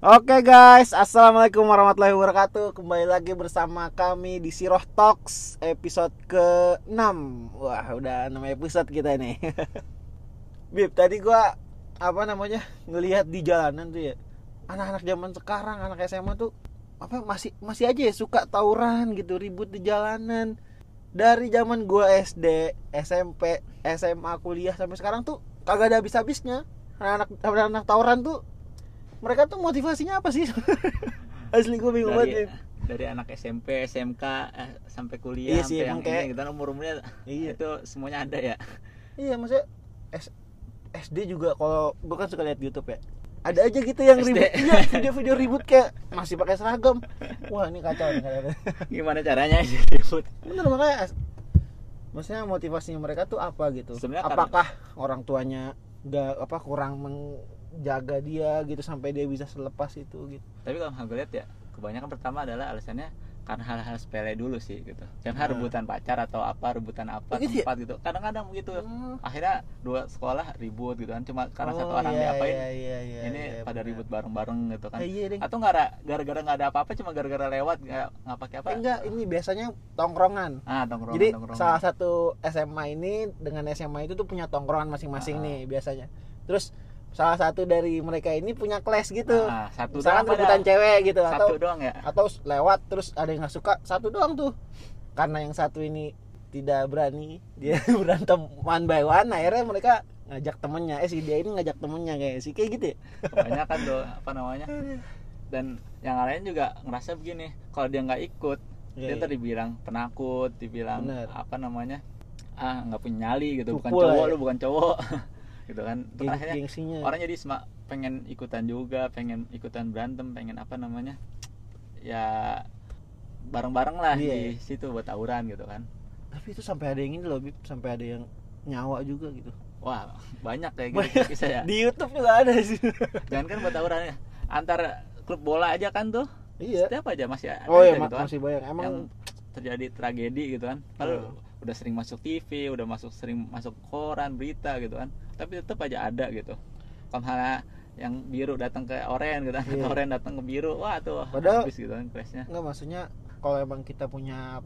Oke guys, assalamualaikum warahmatullahi wabarakatuh. Kembali lagi bersama kami di Siroh Talks episode ke-6. Wah, udah 6 episode kita ini. Bib, tadi gua ngelihat di jalanan tuh ya. Anak-anak zaman sekarang, anak SMA tuh masih aja ya suka tawuran gitu, ribut di jalanan. Dari zaman gua SD, SMP, SMA, kuliah sampai sekarang tuh kagak ada habis-habisnya. Anak-anak tawuran tuh, mereka tuh motivasinya apa sih? Asli gue bingung banget. Dari anak SMP, SMK sampai kuliah, iya sih, sampai yang kayak kita umur-umurnya iya. Itu semuanya ada ya. Iya, maksudnya SD juga, kalau gue kan suka lihat YouTube ya. Ada aja gitu yang ribut. Iya, video-video ribut kayak masih pakai seragam. Wah, ini kacau nih kayaknya. Gimana caranya sih ribut? Bener, makanya maksudnya motivasinya mereka tuh apa gitu. Sebenarnya apakah orang tuanya kurang jaga dia gitu sampai dia bisa selepas itu gitu. Tapi kalau gue lihat ya, kebanyakan pertama adalah alasannya karena hal-hal sepele dulu sih gitu. Jangan rebutan pacar atau rebutan gitu tempat ya? Gitu. Kadang-kadang begitu. Akhirnya dua sekolah ribut gitu kan, cuma karena satu orang diapain. Ini pada bener. Ribut bareng-bareng gitu kan. Atau gara-gara enggak ada apa-apa, cuma gara-gara lewat enggak pakai apa. Enggak, ini biasanya tongkrongan. Jadi salah satu SMA ini dengan SMA itu tuh punya tongkrongan masing-masing nih biasanya. Terus salah satu dari mereka ini punya clash gitu. Satu misalkan rebutan cewek gitu atau doang ya? Atau lewat terus ada yang enggak suka, satu doang tuh. Karena yang satu ini tidak berani, dia berantem one by one, akhirnya mereka ngajak temennya. Si dia ini ngajak temennya kayak gitu ya. Kebanyakan tuh Dan yang lain juga ngerasa begini, kalau dia enggak ikut, dia dibilang penakut, dibilang enggak punya nyali gitu, bukan cowok lu, bukan cowok. Gitu kan, akhirnya orang jadi pengen ikutan juga, pengen ikutan berantem, pengen ya bareng-bareng lah di situ buat tawuran gitu kan. Tapi itu sampai ada yang ini loh, sampai ada yang nyawa juga gitu. Wah, banyak kayak gitu kisah ya. Di YouTube juga ada sih. Jangan kan buat tawuran ya, antar klub bola aja kan tuh. Iya. Setiap aja masih ada gitu kan. Masih banyak emang yang terjadi tragedi gitu kan. Kalau udah sering masuk TV, sering masuk koran, berita gitu kan. Tapi tetap aja ada gitu. Kalau halnya yang biru datang ke oranye gitu, oranye datang ke biru, wah tuh habis gitu kan clash-nya. Enggak, maksudnya kalau emang kita punya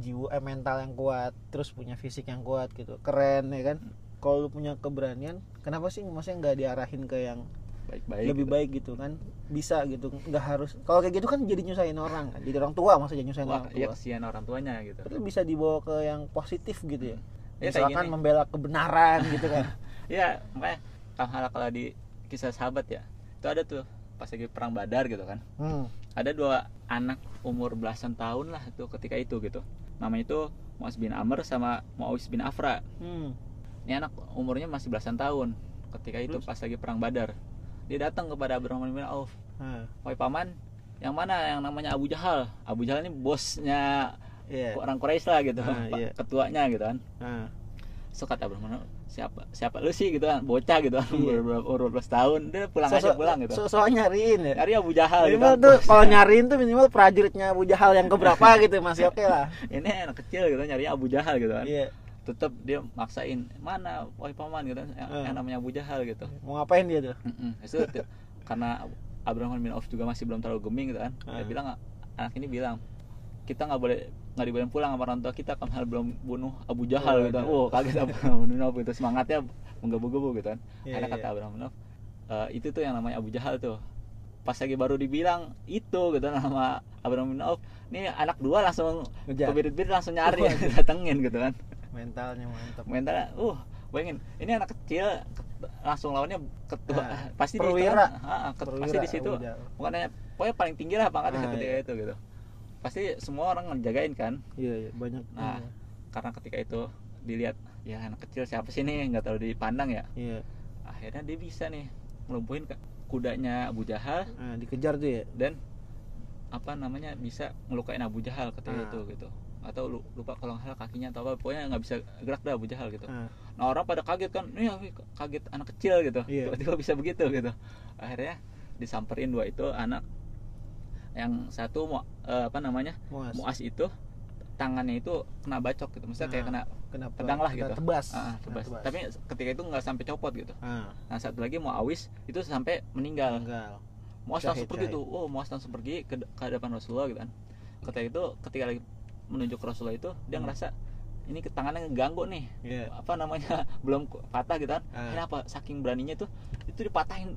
jiwa mental yang kuat, terus punya fisik yang kuat gitu. Keren ya kan. Kalau lu punya keberanian, kenapa sih maksudnya enggak diarahin ke yang baik-baik lebih gitu. Baik gitu kan, bisa gitu, nggak harus kalau kayak gitu kan jadi nyusahin orang kan, jadi orang tua maksudnya nyusahin orang tua. Iya, kasihan orang tuanya gitu. Itu bisa dibawa ke yang positif gitu ya, misalkan membela kebenaran gitu kan. Iya, makanya kalau di kisah sahabat ya, itu ada tuh pas lagi perang Badar gitu kan. Ada dua anak umur belasan tahun lah tuh ketika itu gitu, namanya itu Mu'awwidh bin Amr sama Mu'awwidh bin Afra. Ini anak umurnya masih belasan tahun ketika itu pas lagi perang Badar. Dia datang kepada Abraham bin Auf. Wahai paman, yang mana yang namanya Abu Jahal? Abu Jahal ini bosnya orang Quraisy lah gitu, ketuanya gitu kan. So kata Abraham, siapa lu sih gitu kan, bocah gitu kan, umur 12 tahun, dia pulang gitu. So nyariin ya. Nyari Abu Jahal gitu. Tuh kalau nyariin tuh minimal prajuritnya Abu Jahal yang keberapa gitu, masih oke lah. Ini anak kecil gitu nyari Abu Jahal gitu kan. Tetap dia maksain, mana wahai paman gitu, yang namanya Abu Jahal gitu. Mau ngapain dia tuh? Karena Abraham bin Auf juga masih belum terlalu geming gitu kan. Dia bilang, anak ini bilang, kita nggak diboleh pulang sama orang tua kita karena hal belum bunuh Abu Jahal gitu. Kaget Abraham bin Auf gitu, semangatnya menggebu-gebu gitu kan. Karena kata Abraham bin Auf, itu tuh yang namanya Abu Jahal tuh. Pas lagi baru dibilang itu gitu nama Abraham bin Auf, ini anak dua langsung kebirit-birit langsung nyari datengin gitu kan. Mentalnya mantap. Mentalnya bayangin, ini anak kecil langsung lawannya ketua. Pasti perwira. Pasti di situ. Bukannya pokoknya paling tinggi lah pangkatnya ketika itu gitu. Pasti semua orang ngejagain kan? Iya, banyak. Nah, karena ketika itu dilihat ya anak kecil siapa sih nih, enggak terlalu dipandang ya. Iya. Akhirnya dia bisa nih melumpuhin kudanya Abu Jahal. Dikejar tuh ya. Dan bisa ngelukain Abu Jahal ketika itu gitu. Atau lupa kalau hal kakinya atau apa, pokoknya nggak bisa gerak dah Abu Jahal gitu. Nah, orang pada kaget kan, ini kaget anak kecil gitu, tiba-tiba bisa begitu gitu. Akhirnya disamperin dua itu anak, yang satu Mu'adh itu tangannya itu kena bacok gitu, maksudnya kayak kena pedang lah gitu, tebas. Tapi ketika itu nggak sampai copot gitu. Nah satu lagi Mu'awiz itu sampai meninggal. Mu'awiz langsung pergi tuh, Mu'awiz langsung pergi ke hadapan Rasulullah gitu kan. Ketika itu ketika lagi menunjuk Rasulullah itu dia ngerasa ini tangannya ngeganggu nih, belum patah gitu kan. Kenapa saking beraninya itu dipatahin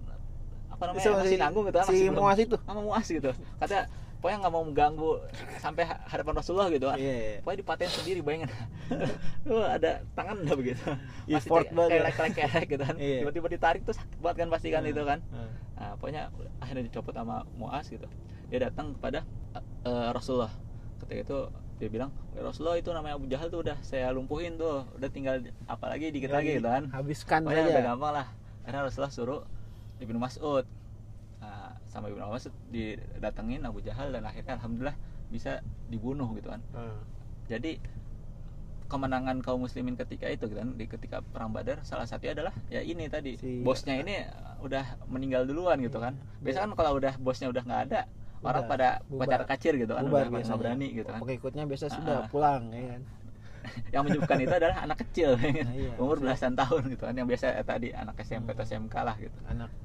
masih nanggung gitu, si Mu'awiz itu sama Mu'awiz gitu katanya, pokoknya nggak mau mengganggu sampai hadapan Rasulullah gitu kan. Pokoknya dipatahin sendiri, bayangin ada tangan udah begitu masih kelek gitu kan, tiba-tiba ditarik tuh sakit banget kan pasti kan itu kan. Nah, pokoknya akhirnya dicopot sama Mu'awiz gitu. Dia datang kepada Rasulullah. Ketika itu dia bilang, Rasulullah itu namanya Abu Jahal tuh udah saya lumpuhin tuh, udah tinggal apalagi dikit lagi gitu kan, habiskan pokoknya saja, udah gampang lah. Karena Rasulullah suruh Ibnu Mas'ud sama Ibnu Mas'ud didatengin Abu Jahal, dan akhirnya alhamdulillah bisa dibunuh gitu kan. Jadi kemenangan kaum muslimin ketika itu gitu kan, di ketika perang Badar salah satunya adalah ya ini tadi si bosnya ini udah meninggal duluan gitu kan. Biasanya kan kalau udah bosnya udah nggak ada, orang pada pacar kacir gitu kan, udah nggak berani gitu kan. Pengikutnya biasa sudah pulang ya kan. Yang menyebutkan itu adalah anak kecil, umur belasan tahun gitu kan, yang biasa tadi anak SMP atau SMK lah gitu.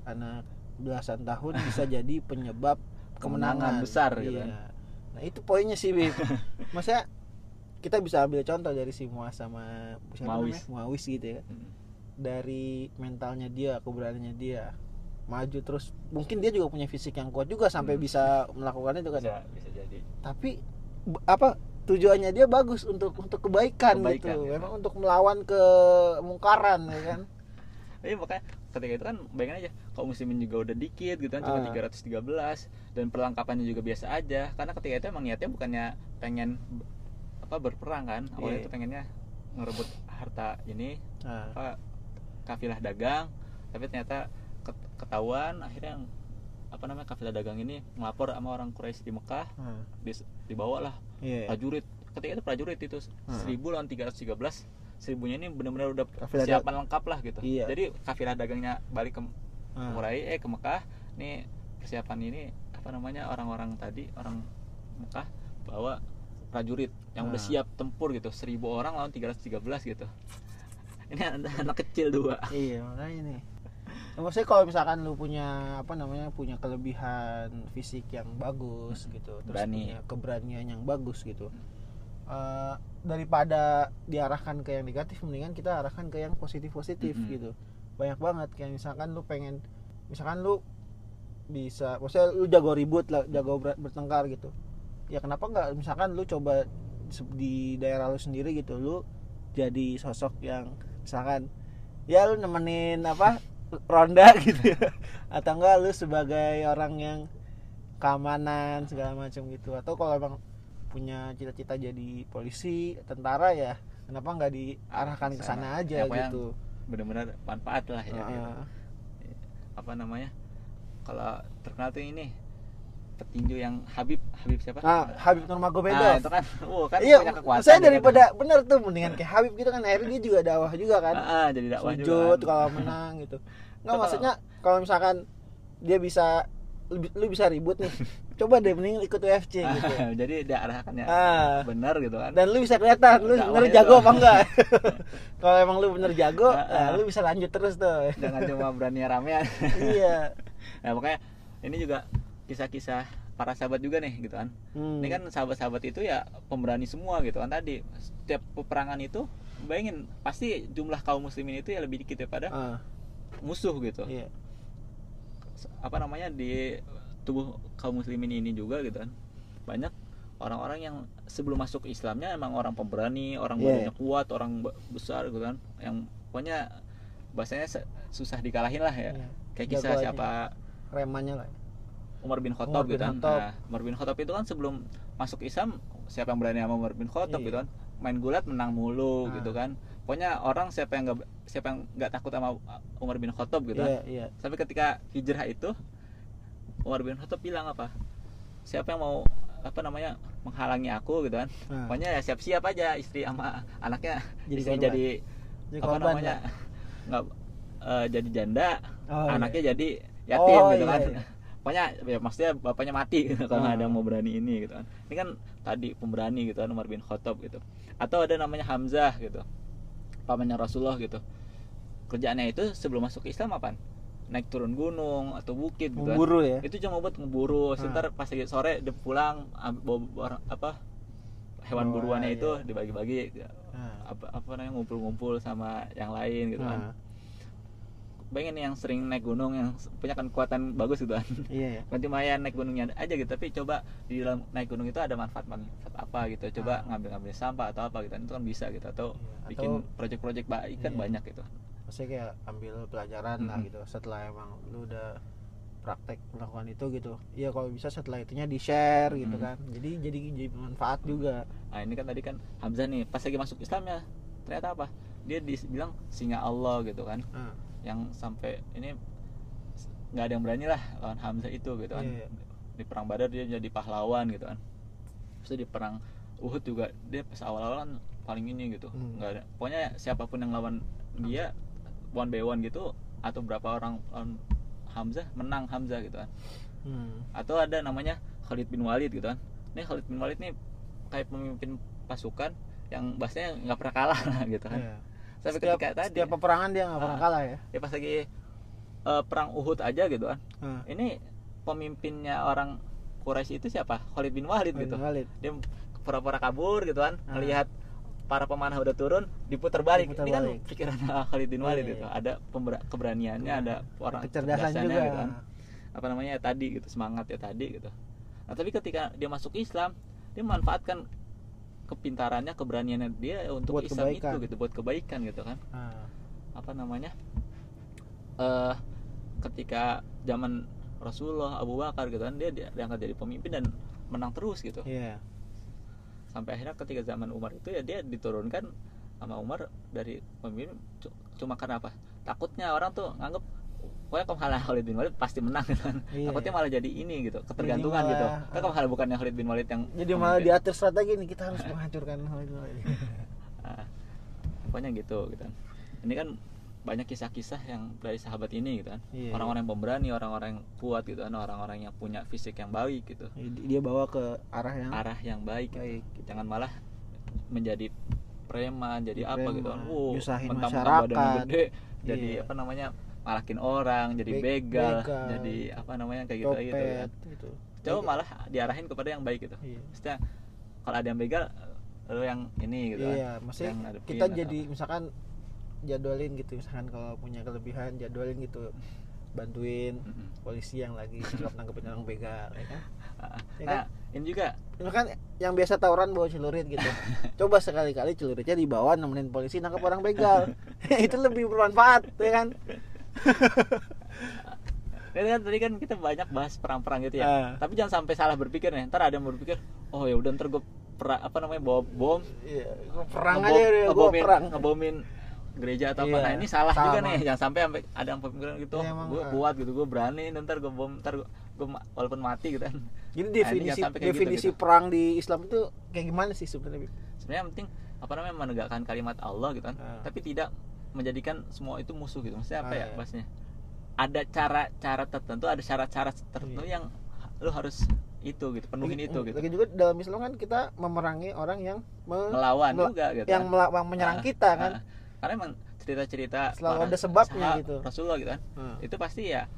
Anak belasan tahun bisa jadi penyebab kemenangan besar gitu kan. Nah itu poinnya sih, Bib. Maksudnya kita bisa ambil contoh dari si Mu'awiz sama Mu'awiz gitu ya kan. Dari mentalnya dia, keberaniannya dia maju, terus mungkin dia juga punya fisik yang kuat juga sampai bisa melakukan itu kan. Bisa jadi. Tapi apa tujuannya dia bagus untuk kebaikan gitu, memang ya, untuk melawan kemungkaran ya kan. Iya makanya ketika itu kan bayangin aja kaum muslimin juga udah dikit gitu kan, cuma 313, dan perlengkapannya juga biasa aja, karena ketika itu emang niatnya bukannya pengen apa berperang kan, awalnya itu pengennya ngerebut harta ini apa kafilah dagang, tapi ternyata ketahuan, akhirnya kafilah dagang ini melapor sama orang Quraisy di Mekah, dibawalah prajurit. Ketika itu prajurit itu 1,000 lawan 313, 1,000-nya ini benar-benar udah persiapan lengkap lah gitu. Jadi kafilah dagangnya balik ke Mekah, nih persiapan ini orang-orang tadi, orang Mekah bawa prajurit yang udah siap tempur gitu, 1,000 orang lawan 313 gitu. Ini anak kecil 2. Iya makanya nih. Maksudnya kalau misalkan lu punya punya kelebihan fisik yang bagus gitu, terus punya keberanian yang bagus gitu, daripada diarahkan ke yang negatif, mendingan kita arahkan ke yang positif gitu. Banyak banget kayak misalkan lu pengen, misalkan lu bisa, maksudnya lu jago ribut lah, jago bertengkar gitu, ya kenapa nggak misalkan lu coba di daerah lu sendiri gitu, lu jadi sosok yang misalkan ya lu nemenin ronda gitu, atau enggak lu sebagai orang yang keamanan segala macam gitu, atau kalau emang punya cita-cita jadi polisi, tentara, ya kenapa nggak diarahkan ke sana aja gitu, benar-benar manfaat lah ya. Kalau terkenal tuh ini petinju yang Habib siapa? Habib Nurmagomedov. Itu kan, iya, punya kekuatan. Saya daripada kan, bener tuh mendingan kayak Habib gitu kan, akhirnya dia juga dakwah juga kan. Jadi dakwah sujud juga. Kalau menang gitu. Enggak, maksudnya kalau misalkan dia bisa, lu bisa ribut nih, coba deh mending ikut UFC gitu. Jadi diarahkan ya. Bener gitu kan. Dan lu bisa kelihatan lu bener jago apa enggak. Kalau emang lu bener jago, lu bisa lanjut terus tuh. Jangan cuma berani ramean. Iya. Nah, makanya ini juga kisah-kisah para sahabat juga nih gitu kan. Ini kan sahabat-sahabat itu ya pemberani semua gitu kan. Tadi setiap peperangan itu bayangin pasti jumlah kaum muslimin itu ya lebih dikit daripada musuh gitu. Di tubuh kaum muslimin ini juga gitu kan, banyak orang-orang yang sebelum masuk Islamnya emang orang pemberani, orang badannya kuat, orang besar gitu kan, yang pokoknya bahasanya susah dikalahin lah ya. Kayak kisah jagoannya, siapa remannya lah, Umar bin Khotob gitu kan. Umar bin Khotob itu kan sebelum masuk Islam, siapa yang berani sama Umar bin Khotob gitu kan, main gulat menang mulu gitu kan. Pokoknya orang siapa yang enggak takut sama Umar bin Khotob gitu kan. Sampai ketika hijrah itu Umar bin Khotob bilang apa? Siapa yang mau menghalangi aku gitu kan. Pokoknya ya siap-siap aja, istri sama anaknya jadi janda, anaknya jadi yatim gitu kan. pokoknya ya maksudnya bapaknya mati gitu, kalau ada yang mau berani ini gitu kan. Ini kan tadi pemberani gitu kan, Umar bin Khotob gitu. Atau ada namanya Hamzah gitu, pamannya Rasulullah gitu. Kerjaannya itu sebelum masuk ke Islam apaan? Naik turun gunung atau bukit gitu kan. Ngeburu ya. Itu cuma buat ngeburu. Sebentar pas lagi sore dia pulang bawa apa? Hewan buruannya itu dibagi-bagi apa namanya ngumpul-ngumpul sama yang lain gitu kan. Bayangin yang sering naik gunung yang punya kan kekuatan bagus gitu kan. Iya. Nanti mayan naik gunungnya aja gitu, tapi coba di dalam naik gunung itu ada manfaat apa gitu. Coba ngambil sampah atau apa gitu. Itu kan bisa gitu atau bikin proyek-proyek baik kan banyak gitu. Maksudnya kayak ambil pelajaran lah gitu. Setelah emang lu udah praktek melakukan itu gitu. Iya kalau bisa setelah itunya di-share gitu kan. Jadi manfaat juga. Nah, ini kan tadi kan Hamzah nih pas lagi masuk Islamnya ternyata apa? Dia dibilang singa Allah gitu kan. Yang sampai ini enggak ada yang berani lah lawan Hamzah itu gitu kan. Yeah. Di perang Badar dia jadi pahlawan gitu kan. Terus di perang Uhud juga dia pas awal-awal kan paling ini gitu. Enggak ada. Pokoknya siapapun yang lawan dia one by one gitu atau berapa orang lawan Hamzah menang Hamzah gitu kan. Atau ada namanya Khalid bin Walid gitu kan. Ini Khalid bin Walid nih kayak pemimpin pasukan yang bahasanya enggak pernah kalah gitu kan. Yeah. Tapi setiap peperangan dia nggak pernah kalah ya. Ya pas lagi perang Uhud aja gitu kan. Ini pemimpinnya orang Quraisy itu siapa? Khalid bin Walid gitu. Dia pura-pura kabur gitu kan. Melihat para pemanah udah turun, diputar balik. Ini kan pikiran Khalid bin Walid gitu. Ada keberaniannya, ada orang kecerdasannya juga. Gitu kan. Apa namanya ya tadi gitu, semangat ya tadi gitu. Nah tapi ketika dia masuk Islam, dia memanfaatkan kepintarannya, keberaniannya dia untuk buat Islam kebaikan. Itu gitu, buat kebaikan gitu kan. Apa namanya? Ketika zaman Rasulullah, Abu Bakar gitu kan, dia diangkat jadi pemimpin dan menang terus gitu. Iya. Yeah. Sampai akhirnya ketika zaman Umar itu ya dia diturunkan sama Umar dari pemimpin cuma karena apa? Takutnya orang tuh nganggep pokoknya kalau Khalid bin Walid pasti menang gitu kan. Iya, takutnya malah jadi ini gitu, ketergantungan malah, gitu. Kan kalau bukannya Khalid bin Walid yang jadi malah diatur strategi nih, kita harus menghancurkan Khalid bin Walid. Pokoknya gitu gitu kan. Ini kan banyak kisah-kisah yang dari sahabat ini gitu kan. Iya, orang-orang yang pemberani, orang-orang yang kuat gitu kan, orang-orang yang punya fisik yang baik gitu. Dia bawa ke arah yang baik. Gitu. Jangan malah menjadi preman, jadi apa gitu kan. Nyusahin masyarakat. Badan gede, jadi apa namanya? Malakin orang, jadi begal, jadi apa namanya kayak gitu gitu ya. Coba malah diarahin kepada yang baik gitu. Iya. Maksudnya kalau ada yang begal lo yang ini gitu kan. Iya, maksudnya kita jadi apa. Misalkan jadwalin gitu, misalkan kalau punya kelebihan jadwalin gitu. Bantuin polisi yang lagi nangkep orang begal ya kan. Ya nah, kan? Ini juga kan yang biasa tawuran bawa celurit gitu. Coba sekali-kali celuritnya dibawa nemenin polisi nangkep orang begal. Itu lebih bermanfaat ya kan. Kan tadi kan kita banyak bahas perang-perang gitu ya. Tapi jangan sampai salah berpikir nih. Ntar ada yang berpikir, oh ya udah ntar gue apa namanya bawa bom, perang aja ya, gue perang ngebomin gereja atau apa. Nah ini salah sama juga nih. Jangan sampai ada yang pemikiran gitu. Gue buat gitu, gue berani. Ntar gue bom, ntar gue walaupun mati gitu. Jadi definisi gitu. Perang di Islam itu kayak gimana sih sebenarnya? Sebenarnya penting apa namanya menegakkan kalimat Allah gitu kan. Tapi tidak menjadikan semua itu musuh gitu. Maksudnya apa ya bahasanya? Ada cara-cara tertentu, ada syarat-syarat tertentu yang lu harus itu gitu, penuhin lagi, itu gitu. Lagi juga dalam Islam kan kita memerangi orang yang melawan juga gitu. Yang menyerang kita kan. Karena emang cerita-cerita selalu ada sebabnya gitu. Rasulullah gitu kan. Itu pasti ya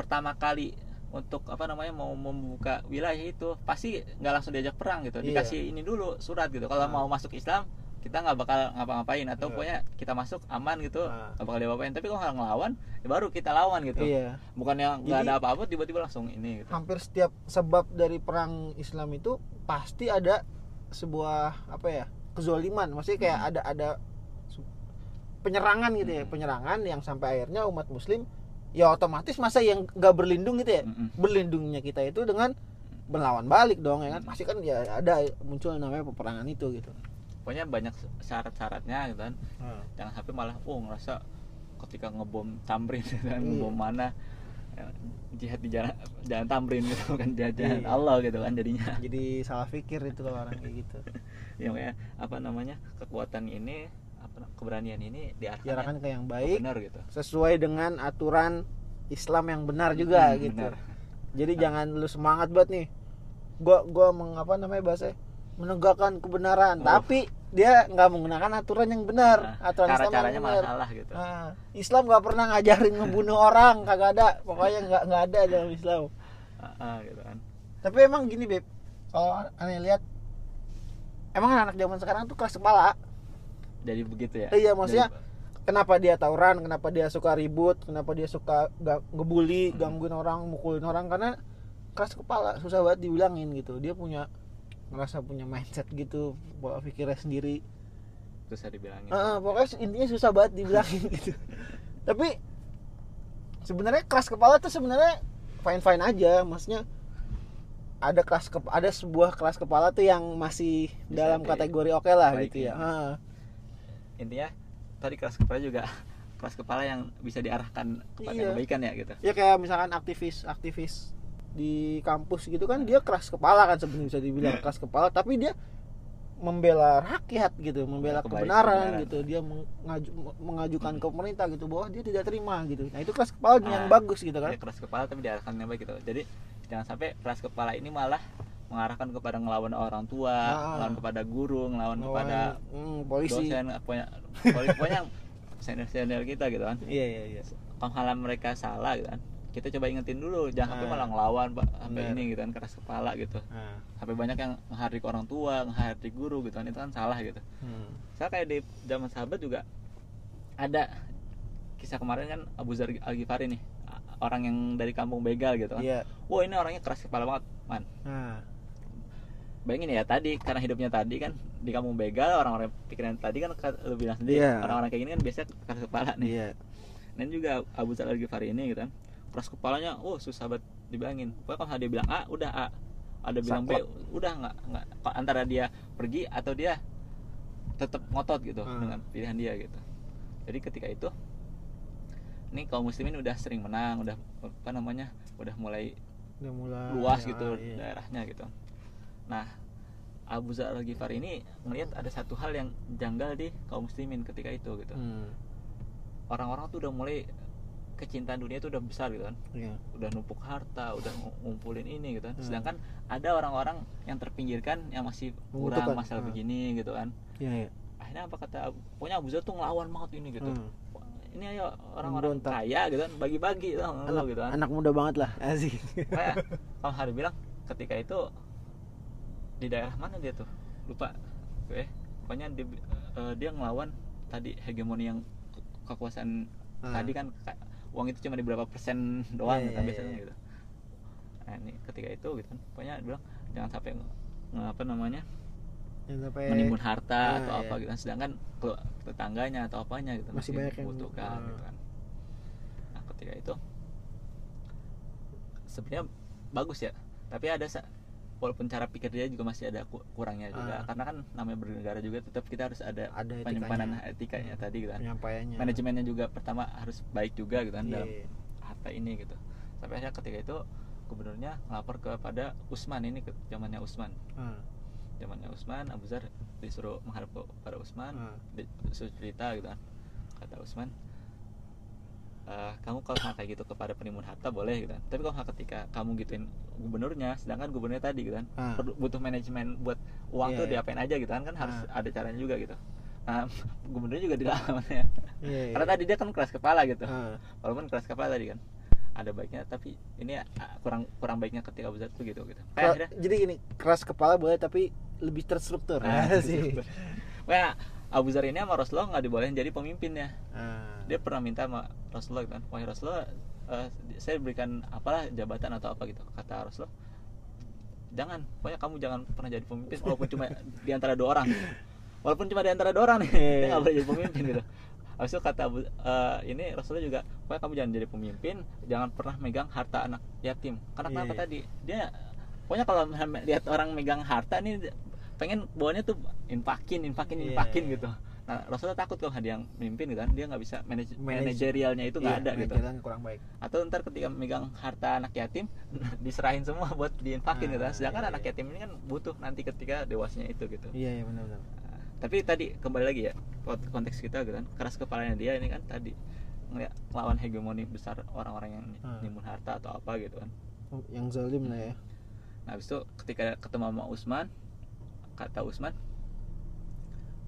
pertama kali untuk apa namanya mau membuka wilayah itu pasti enggak langsung diajak perang gitu. Dikasih ini dulu surat gitu. Kalau mau masuk Islam kita nggak bakal ngapa-ngapain atau pokoknya kita masuk aman gitu nggak bakal diapa-apain, tapi kalau ngelawan ya baru kita lawan gitu. Bukan yang nggak ada apa-apa tiba-tiba langsung ini gitu. Hampir setiap sebab dari perang Islam itu pasti ada sebuah apa ya kezoliman, maksudnya kayak ada penyerangan gitu ya, penyerangan yang sampai akhirnya umat muslim ya otomatis masa yang nggak berlindung gitu ya. Berlindungnya kita itu dengan melawan balik dong ya kan. Pasti kan ya ada muncul namanya peperangan itu gitu. Pokoknya banyak syarat-syaratnya gitu kan. Jangan sampai malah ngerasa ketika ngebom Tamrin gitu kan, ngebom mana jihad di jalan Tamrin gitu kan, jalan Allah gitu kan jadinya. Jadi salah pikir itu kalau orang kayak gitu. Ya kayak apa namanya? Kekuatan ini, keberanian ini diarahkan ke yang baik, benar gitu. Sesuai dengan aturan Islam yang benar juga gitu. Benar. Jadi jangan lu semangat banget nih. Gua mengapa namanya bahasa menegakkan kebenaran, tapi dia nggak menggunakan aturan yang benar. Aturan Islam caranya masalah gitu. Nah, Islam nggak pernah ngajarin ngebunuh orang, kagak ada. Pokoknya nggak ada dalam Islam. Gitu kan. Tapi emang gini, Beb. Kalau aneh lihat, emang anak zaman sekarang tuh keras kepala. Jadi begitu ya. Iya, maksudnya kenapa dia tawuran, kenapa dia suka ribut, kenapa dia suka ngebully, gangguin orang, mukulin orang, karena keras kepala, susah banget dibilangin gitu. Dia punya ngerasa punya mindset gitu, pola pikirnya sendiri. Susah dibilangin. Pokoknya intinya susah banget dibilangin gitu. Tapi sebenarnya keras kepala tuh sebenarnya fine-fine aja, maksudnya ada sebuah keras kepala tuh yang masih bisa dalam kategori oke lah gitu ya. Intinya tadi keras kepala juga keras kepala yang bisa diarahkan kepada kebaikan ya gitu. Iya, kayak misalkan aktivis-aktivis di kampus gitu kan, dia keras kepala kan sebenarnya, bisa dibilang keras kepala, tapi dia membela rakyat gitu, membela kebenaran gitu. Dia mengajukan ke pemerintah gitu bahwa dia tidak terima gitu. Nah, itu keras kepala yang bagus gitu kan. Dia keras kepala tapi diarahkan yang baik gitu. Jadi jangan sampai keras kepala ini malah mengarahkan kepada ngelawan orang tua, ngelawan kepada guru, ngelawan kepada polisi, dosen, pokoknya senior-senior kita gitu kan. Iya. Kalau mereka salah gitu kan, kita coba ingetin dulu, jangan sampai malah ngelawan sampai ini gitu kan, keras kepala gitu. Sampai banyak yang menghardik orang tua, menghardik guru gitu kan, itu kan salah gitu. Saya kayak di zaman sahabat juga ada kisah kemarin kan, Abu Dzar Al-Ghifari nih, orang yang dari kampung begal gitu kan. Wah, ini orangnya keras kepala banget, man. Bayangin ya, tadi karena hidupnya tadi kan di kampung begal, orang-orang pikiran tadi kan lu bilang sendiri, orang-orang kayak gini kan biasanya keras kepala nih. Dan juga Abu Dzar Al-Ghifari ini gitu kan, keras kepalanya susah banget dibilangin. Pokoknya kalau dia bilang A, udah A. Ada bilang B, udah enggak. Antara dia pergi atau dia tetap ngotot gitu dengan pilihan dia gitu. Jadi ketika itu ini kaum muslimin udah sering menang, udah mulai luas gitu daerahnya gitu. Nah, Abu Dzar Al-Ghifari ini melihat ada satu hal yang janggal di kaum muslimin ketika itu gitu. Orang-orang tuh udah mulai kecintaan dunia itu udah besar gitu kan. Udah numpuk harta, udah ngumpulin ini gitu kan. Sedangkan ada orang-orang yang terpinggirkan yang masih kurang masalah begini gitu kan. Akhirnya apa kata pokoknya Abu Dzar tuh ngelawan banget ini gitu. Ini ayo orang-orang kaya gitu kan, bagi-bagi gitu, gitu kan. Anak muda banget lah, asik. Kayak kalau hari bilang ketika itu di daerah mana dia tuh lupa, pokoknya dia ngelawan tadi hegemoni yang kekuasaan tadi kan, uang itu cuma di berapa persen doang kan biasanya gitu. Nah, ini ketika itu gitu kan, pokoknya bilang jangan sampai menimbun harta atau gitu, sedangkan tetangganya atau apanya gitu masih banyak yang membutuhkan gitu kan. Nah, ketika itu sebenarnya bagus ya, tapi ada walaupun cara pikir dia juga masih ada kurangnya juga, karena kan namanya bernegara juga tetap kita harus ada penyimpanan etikanya tadi gitu kan, manajemennya juga pertama harus baik juga gitu kan dalam harta ini gitu. Sampai akhirnya ketika itu gubernurnya ngelapor kepada Usman, ini ke zamannya Usman. Zamannya Usman, Abu Dzar disuruh menghadap kepada Usman, disuruh cerita gitu kan. Kata Usman, kamu kalau kayak gitu kepada penimbun harta boleh gitu kan, tapi kalau ketika kamu gituin gubernurnya, sedangkan gubernurnya tadi gitu kan butuh manajemen buat uang tuh diapain aja gitu kan harus ada caranya juga gitu. Nah, gubernurnya juga dilawannya karena tadi dia kan keras kepala gitu. Walaupun keras kepala tadi kan ada baiknya, tapi ini kurang baiknya ketika Abu Dzar tuh gitu. Akhirnya, jadi ini keras kepala boleh tapi lebih terstruktur. Sih. Nah, Abu Dzar ini sama Rasulullah nggak dibolehin jadi pemimpinnya. Dia pernah minta sama Rasulullah gitu kan, wahai Rasulullah, saya berikan apalah jabatan atau apa gitu. Kata Rasulullah, jangan, pokoknya kamu jangan pernah jadi pemimpin walaupun cuma di antara dua orang. Walaupun cuma di antara dua orang nih, dia nggak boleh jadi pemimpin gitu. Habis itu kata ini Rasulullah juga, pokoknya kamu jangan jadi pemimpin, jangan pernah megang harta anak yatim. Karena kenapa tadi? Dia pokoknya kalau lihat orang megang harta nih pengen bawanya tuh infakin gitu. Nah, Rasulullah takut kalau ada yang memimpin gitu kan, dia nggak bisa manajerialnya itu nggak ada gitu. Kurang baik. Atau ntar ketika megang harta anak yatim diserahin semua buat diinfakin gitu. Sedangkan anak yatim ini kan butuh nanti ketika dewasanya itu gitu. Iya benar. Tapi tadi kembali lagi ya konteks kita gitu kan, keras kepalanya dia ini kan tadi ngelawan hegemoni besar orang-orang yang nimbun harta atau apa gitu kan. yang zalim lah ya. Nah habis itu ketika ketemu sama Usman, kata Usman,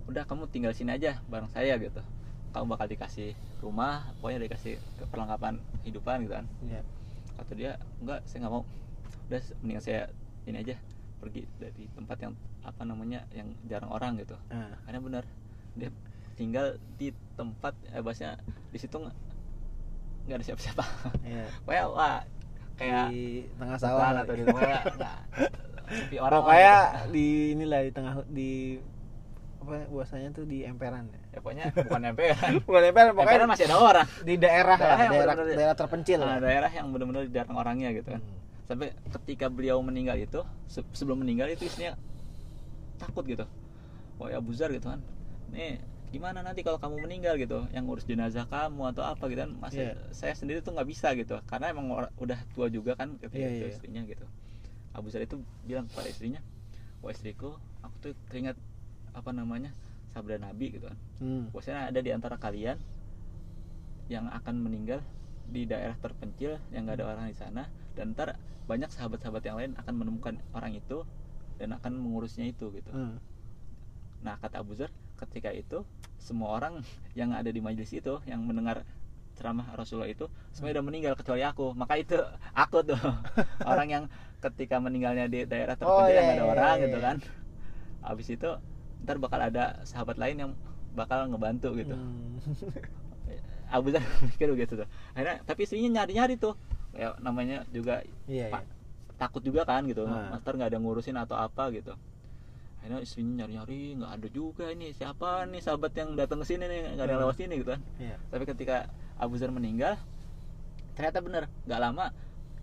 udah kamu tinggal sini aja bareng saya gitu, kamu bakal dikasih rumah, pokoknya dikasih perlengkapan kehidupan gitu kan. Iya. Kata dia, enggak, saya nggak mau, udah mendingan saya ini aja, pergi dari tempat yang apa namanya yang jarang orang gitu. Karena benar dia tinggal di tempat bahasanya di situ nggak ada siapa-siapa. Iya. Well, wah, kayak di tengah sawah atau di tengah, nah, tapi orang kayak gitu. Di inilah di tengah di apa bahasanya tuh di emperan ya. Ya pokoknya bukan emperan. Bukan emperan, pokoknya emperan masih ada orang. Di daerah terpencil. Nah, daerah yang benar-benar jarang orangnya gitu kan. Sampai ketika beliau meninggal itu, sebelum meninggal itu istrinya takut gitu. Wah, Abu Dzar gitu kan. Nih, gimana nanti kalau kamu meninggal gitu, yang ngurus jenazah kamu atau apa gitu kan. Masih saya sendiri tuh enggak bisa gitu. Karena emang udah tua juga kan itu istrinya gitu. Abu Dzar itu bilang kepada istrinya, "Wah, istriku, aku tuh teringat apa namanya sabda Nabi gitu kan. Bahwasanya ada di antara kalian yang akan meninggal di daerah terpencil yang nggak ada orang di sana, dan ntar banyak sahabat-sahabat yang lain akan menemukan orang itu dan akan mengurusnya itu gitu." Nah kata Abu Dzar, ketika itu semua orang yang ada di majelis itu yang mendengar ceramah Rasulullah itu semua udah meninggal kecuali aku. Maka itu aku tuh orang yang ketika meninggalnya di daerah terpencil yang nggak ada orang gitu kan. Abis itu ntar bakal ada sahabat lain yang bakal ngebantu gitu. Abu Dzar mikir gitu tuh. Akhirnya, tapi istrinya nyari-nyari tuh. Ya, namanya juga takut juga kan gitu. Master nggak ada ngurusin atau apa gitu. Akhirnya istrinya nyari-nyari, nggak ada juga ini siapa nih sahabat yang datang ke sini nih, nggak ada lewat sini gitu kan. Tapi ketika Abu Dzar meninggal, ternyata bener nggak lama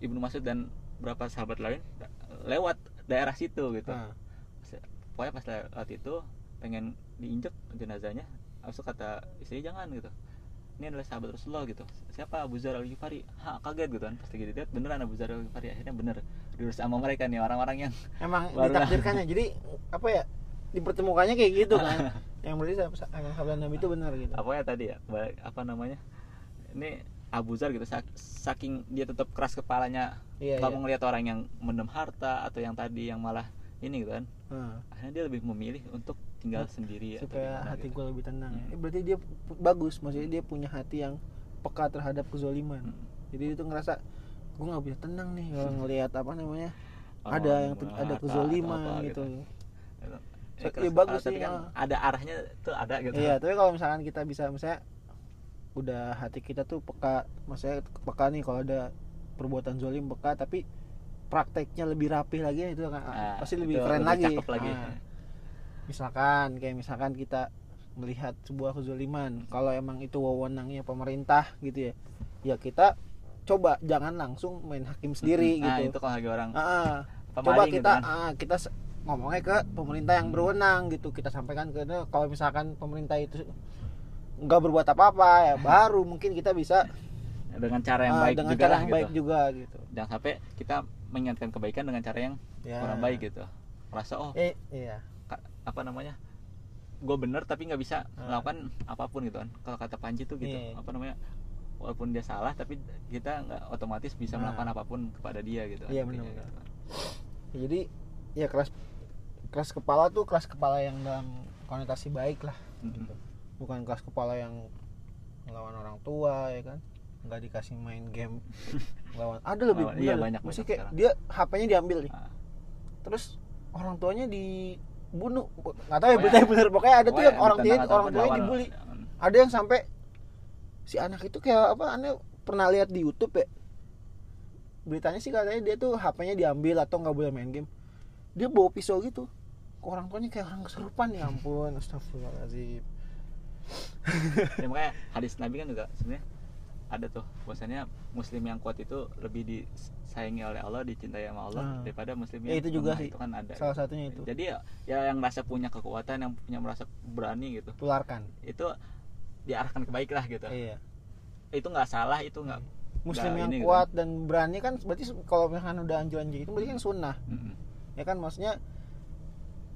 Ibnu Mas'ud dan beberapa sahabat lain lewat daerah situ gitu. Pokoknya pas lewat itu pengen diinjek jenazahnya, abis itu kata istri jangan gitu, ini adalah sahabat Rasulullah gitu. Siapa? Abu Dzar Al-Ghifari. Kaget gitu kan, pasti gitu lihat beneran Abu Dzar Al-Ghifari. Akhirnya bener diurus sama mereka nih orang-orang yang emang ditakdirkannya. Jadi apa ya, dipertemukannya kayak gitu kan. Yang berarti sahabat Nabi itu benar gitu. Apa ya tadi ya, apa namanya, ini Abu Dzar gitu, saking dia tetap keras kepalanya kalau ngelihat orang yang mendem harta atau yang tadi yang malah ini gitu kan. Akhirnya dia lebih memilih untuk tinggal sendiri supaya hati gue lebih tenang. Berarti dia bagus, maksudnya dia punya hati yang peka terhadap kezaliman. Jadi dia tuh ngerasa gue nggak bisa tenang nih kalau ngelihat apa namanya ada yang ada kezaliman gitu. So, ya bagus sih kan, ada arahnya tuh ada gitu. Iya, tapi kalau misalkan kita bisa misalnya udah hati kita tuh peka, maksudnya peka nih kalau ada perbuatan zalim peka, tapi prakteknya lebih rapih lagi itu pasti lebih keren lagi. Misalkan kita melihat sebuah kezaliman, kalau emang itu wewenangnya pemerintah gitu ya, ya kita coba jangan langsung main hakim sendiri gitu. Itu kalau lagi orang coba kita gitu kan? Kita ngomongnya ke pemerintah yang berwenang gitu, kita sampaikan ke kalau misalkan pemerintah itu nggak berbuat apa-apa ya baru mungkin kita bisa dengan cara yang baik dengan juga, cara yang baik juga gitu. Jangan sampai kita mengingatkan kebaikan dengan cara yang kurang baik gitu. Merasa apa namanya, gue bener tapi nggak bisa melakukan apapun gitu kan. Kalau kata Panji tuh gitu, apa namanya, walaupun dia salah tapi kita nggak otomatis bisa melakukan apapun kepada dia gitu. Iya benar. Gitu. Jadi ya keras kepala yang dalam konotasi baik lah. Gitu. Bukan keras kepala yang melawan orang tua ya kan. Nggak dikasih main game lawan ada lebih banyak masih kayak sekarang. Dia HP-nya diambil nih terus orang tuanya dibunuh, nggak tahu ya bener pokoknya ada tuh yang orang tuanya dibully. Ada yang sampai si anak itu kayak apa, Anda pernah lihat di YouTube ya beritanya sih, katanya dia tuh HP-nya diambil atau nggak boleh main game, dia bawa pisau gitu ke orang tuanya kayak orang kesurupan. Ya ampun, astagfirullahaladzim. Ya makanya hadis Nabi kan juga sebenarnya ada tuh, bahwasanya muslim yang kuat itu lebih disayangi oleh Allah, dicintai sama Allah daripada muslim yang itu juga sih, itu kan ada salah satunya itu. Jadi ya yang merasa punya kekuatan, yang punya merasa berani gitu, tularkan itu diarahkan ke baik lah gitu. Itu nggak salah, itu nggak muslim yang kuat gitu. Dan berani kan berarti kalau misalkan udah anjuran itu berarti kan sunnah. Ya kan, maksudnya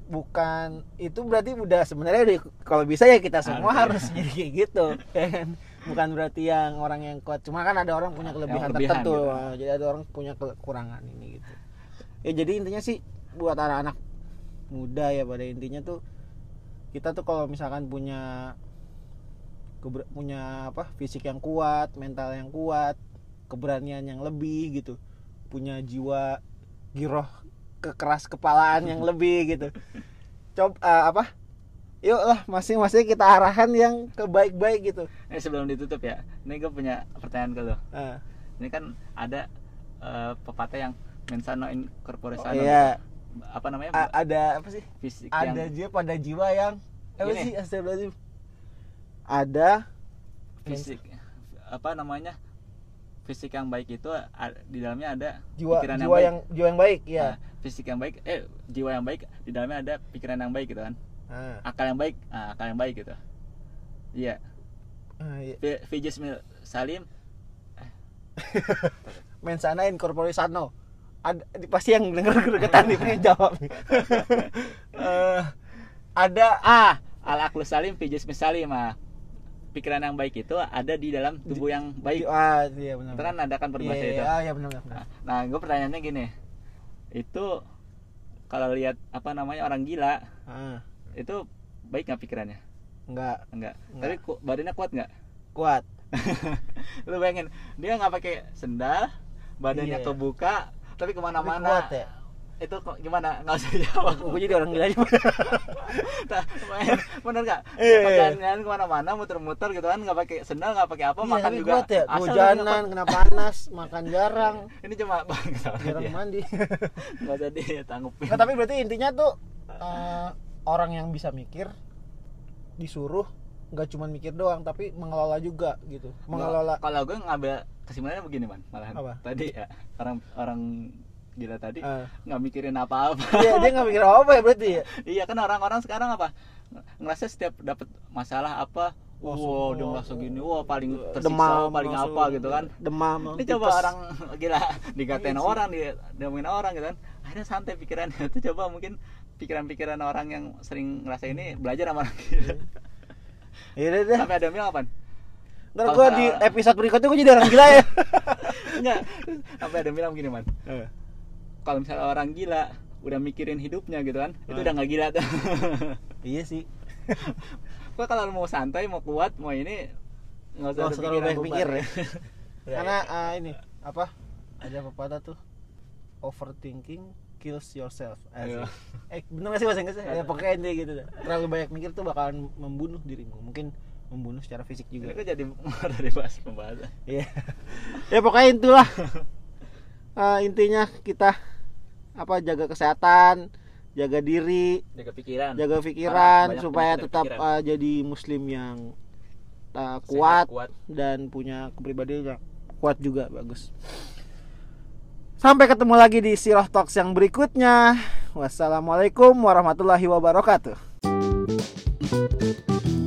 bukan itu berarti udah sebenarnya kalau bisa ya kita semua harus jadi kayak gitu ya kan. bukan berarti yang orang yang kuat, cuma kan ada orang punya kelebihan tertentu gitu. Jadi ada orang punya kekurangan ini gitu ya. Jadi intinya sih buat anak-anak muda ya, pada intinya tuh kita tuh kalau misalkan punya apa, fisik yang kuat, mental yang kuat, keberanian yang lebih gitu, punya jiwa giroh, kekeras kepalaan yang lebih gitu. Coba apa? Yuk lah masing-masing kita arahan yang kebaik-baik gitu. Sebelum ditutup ya, ini gue punya pertanyaan ke lo. Ini kan ada pepatah yang mensano in corpore sano. Iya. Apa namanya? Ada apa sih? Fisik ada yang... jiwa pada jiwa yang apa sih? Ada fisik apa namanya? Fisik yang baik itu di dalamnya ada jiwa yang baik, ya. Nah, fisik yang baik, jiwa yang baik di dalamnya ada pikiran yang baik gitu kan. Akal yang baik gitu. Iya. Fijis Salim. Mensana incorpore sano. Pasti yang denger gergetan nih pengen jawab. Al-Aqlu Salim Fijis Salim. Pikiran yang baik itu ada di dalam tubuh yang baik. Iya benar. Kan ada kan berbahasa itu. Iya benar. Nah, gue pertanyaannya gini. Itu kalau lihat apa namanya orang gila, itu baik nggak pikirannya? Enggak. Tapi badannya kuat nggak? Kuat. Lu bayangin dia nggak pakai sendal, badannya kebuka, tapi kemana-mana. Tapi kuat ya? Itu gimana? Nggak usah jawab. Gue jadi orang gila aja. Bener nggak? Perjalanan kemana-mana, muter-muter gitu kan, nggak pakai sendal, nggak pakai apa, makan juga. Ya? Hujanan, kena panas, makan jarang. Ini cuma jarang mandi. Nggak usah ditanggupin. Nah, tapi berarti intinya tuh orang yang bisa mikir disuruh nggak cuma mikir doang, tapi mengelola juga gitu. Mengelola. Kalau gue ngambil kesimpulannya begini man, malahan. Apa? Tadi ya orang gila tadi nggak mikirin apa-apa. Iya, dia nggak mikir apa ya berarti ya. Iya kan orang-orang sekarang apa ngerasa setiap dapat masalah apa, dia ngerasa gini, paling tersiksa, demam, paling apa gitu kan. Demam. Ini coba orang gila digatain orang, diomongin orang gitu kan. Akhirnya santai pikirannya. Itu coba mungkin pikiran-pikiran orang yang sering ngerasa ini belajar sama orang gila. Iya deh. Sampai ada mil apa? Ntar gue di episode berikutnya gue jadi orang gila ya. Enggak. Sampai ada mil begini man. Kalau misalnya orang gila udah mikirin hidupnya gitu kan, itu udah nggak gila tuh. Iya sih. Kok kalau mau santai, mau kuat, mau ini nggak usah terlalu mikir ya. Karena ini apa? Ada pepatah tuh, overthinking kills yourself. Bener nggak sih bahasa Inggrisnya? Ya pokoknya intinya gitu. Terlalu banyak mikir tuh bakalan membunuh dirimu. Mungkin membunuh secara fisik juga. Ini kok jadi dari bahas pembahasan. Iya. Ya pokoknya itulah. Intinya kita apa, jaga kesehatan, jaga diri, jaga pikiran supaya tetap jadi muslim yang kuat dan punya kepribadian yang kuat juga. Bagus. Sampai ketemu lagi di Siroh Talks yang berikutnya. Wassalamualaikum warahmatullahi wabarakatuh.